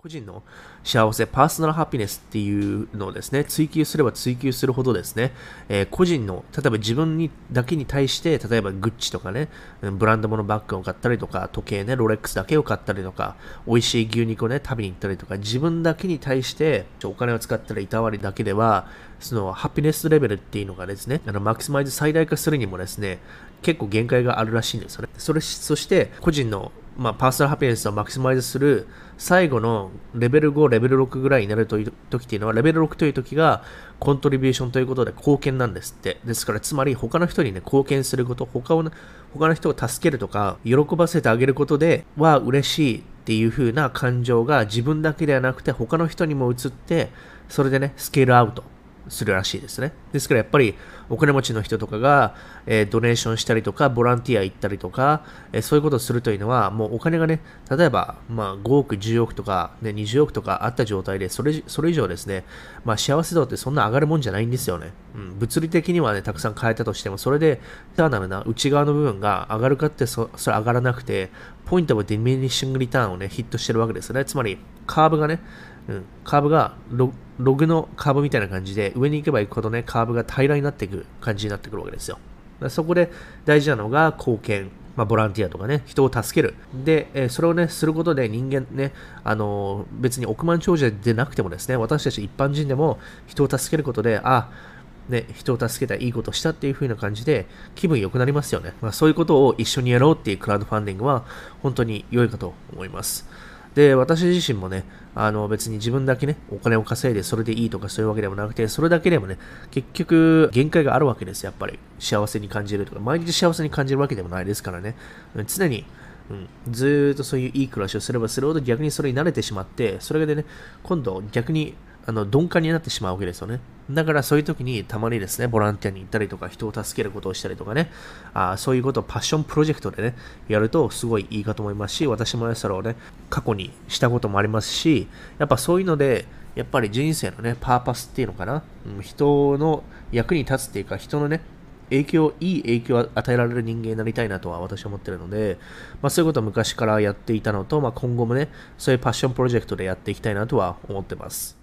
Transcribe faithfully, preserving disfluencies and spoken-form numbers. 個人の幸せ、パーソナルハピネスっていうのをですね、追求すれば追求するほどですね、えー、個人の、例えば自分にだけに対して、例えばグッチとかね、ブランド物バッグを買ったりとか、時計ね、ロレックスだけを買ったりとか、美味しい牛肉をね、食べに行ったりとか、自分だけに対して、お金を使ったりいたわりだけでは、そのハピネスレベルっていうのがですね、あのマクシマイズ最大化するにもですね、結構限界があるらしいんですよね。それ、そして、個人のまあ、パーソナルハピネスをマクシマイズする最後のレベルご、レベルろくぐらいになるという時っていうのは、レベルろくという時がコントリビューションということで貢献なんですって。ですから、つまり他の人にね、貢献すること、他を、他の人を助けるとか、喜ばせてあげることでは嬉しいっていう風な感情が自分だけではなくて他の人にも移って、それでね、スケールアウトするらしいですね。ですからやっぱりお金持ちの人とかが、えー、ドネーションしたりとかボランティア行ったりとか、えー、そういうことをするというのはもうお金がね、例えば、まあ、ごおくじゅうおくとか、ね、にじゅうおくとかあった状態でそれ、それ以上ですね、まあ、幸せ度ってそんな上がるもんじゃないんですよね、うん、物理的にはねたくさん変えたとしてもそれで単なるな内側の部分が上がるかってそ、それ上がらなくてポイントはディミニッシングリターンをねヒットしてるわけですよね。つまりカーブがね、うん、カーブがロログのカーブみたいな感じで上に行けば行くほどねカーブが平らになっていく感じになってくるわけですよ。そこで大事なのが貢献、まあ、ボランティアとかね人を助けるで、えー、それをねすることで人間ね、あのー、別に億万長者でなくてもですね、私たち一般人でも人を助けることであね、人を助けたいいことしたっていう風な感じで気分良くなりますよね。まあ、そういうことを一緒にやろうっていうクラウドファンディングは本当に良いかと思います。で、私自身もね、あの別に自分だけね、お金を稼いでそれでいいとかそういうわけでもなくて、それだけでもね、結局限界があるわけです、やっぱり。幸せに感じるとか、毎日幸せに感じるわけでもないですからね。常に、うん、ずーっとそういういい暮らしをすればするほど逆にそれに慣れてしまって、それでね、今度逆にあの鈍感になってしまうわけですよね。だからそういう時にたまにですね、ボランティアに行ったりとか、人を助けることをしたりとかね、あそういうことをパッションプロジェクトでね、やるとすごいいいかと思いますし、私もね、それをね、過去にしたこともありますし、やっぱそういうので、やっぱり人生のね、パーパスっていうのかな、うん、人の役に立つっていうか、人のね、影響、いい影響を与えられる人間になりたいなとは私は思っているので、まあ、そういうことを昔からやっていたのと、まあ、今後もね、そういうパッションプロジェクトでやっていきたいなとは思ってます。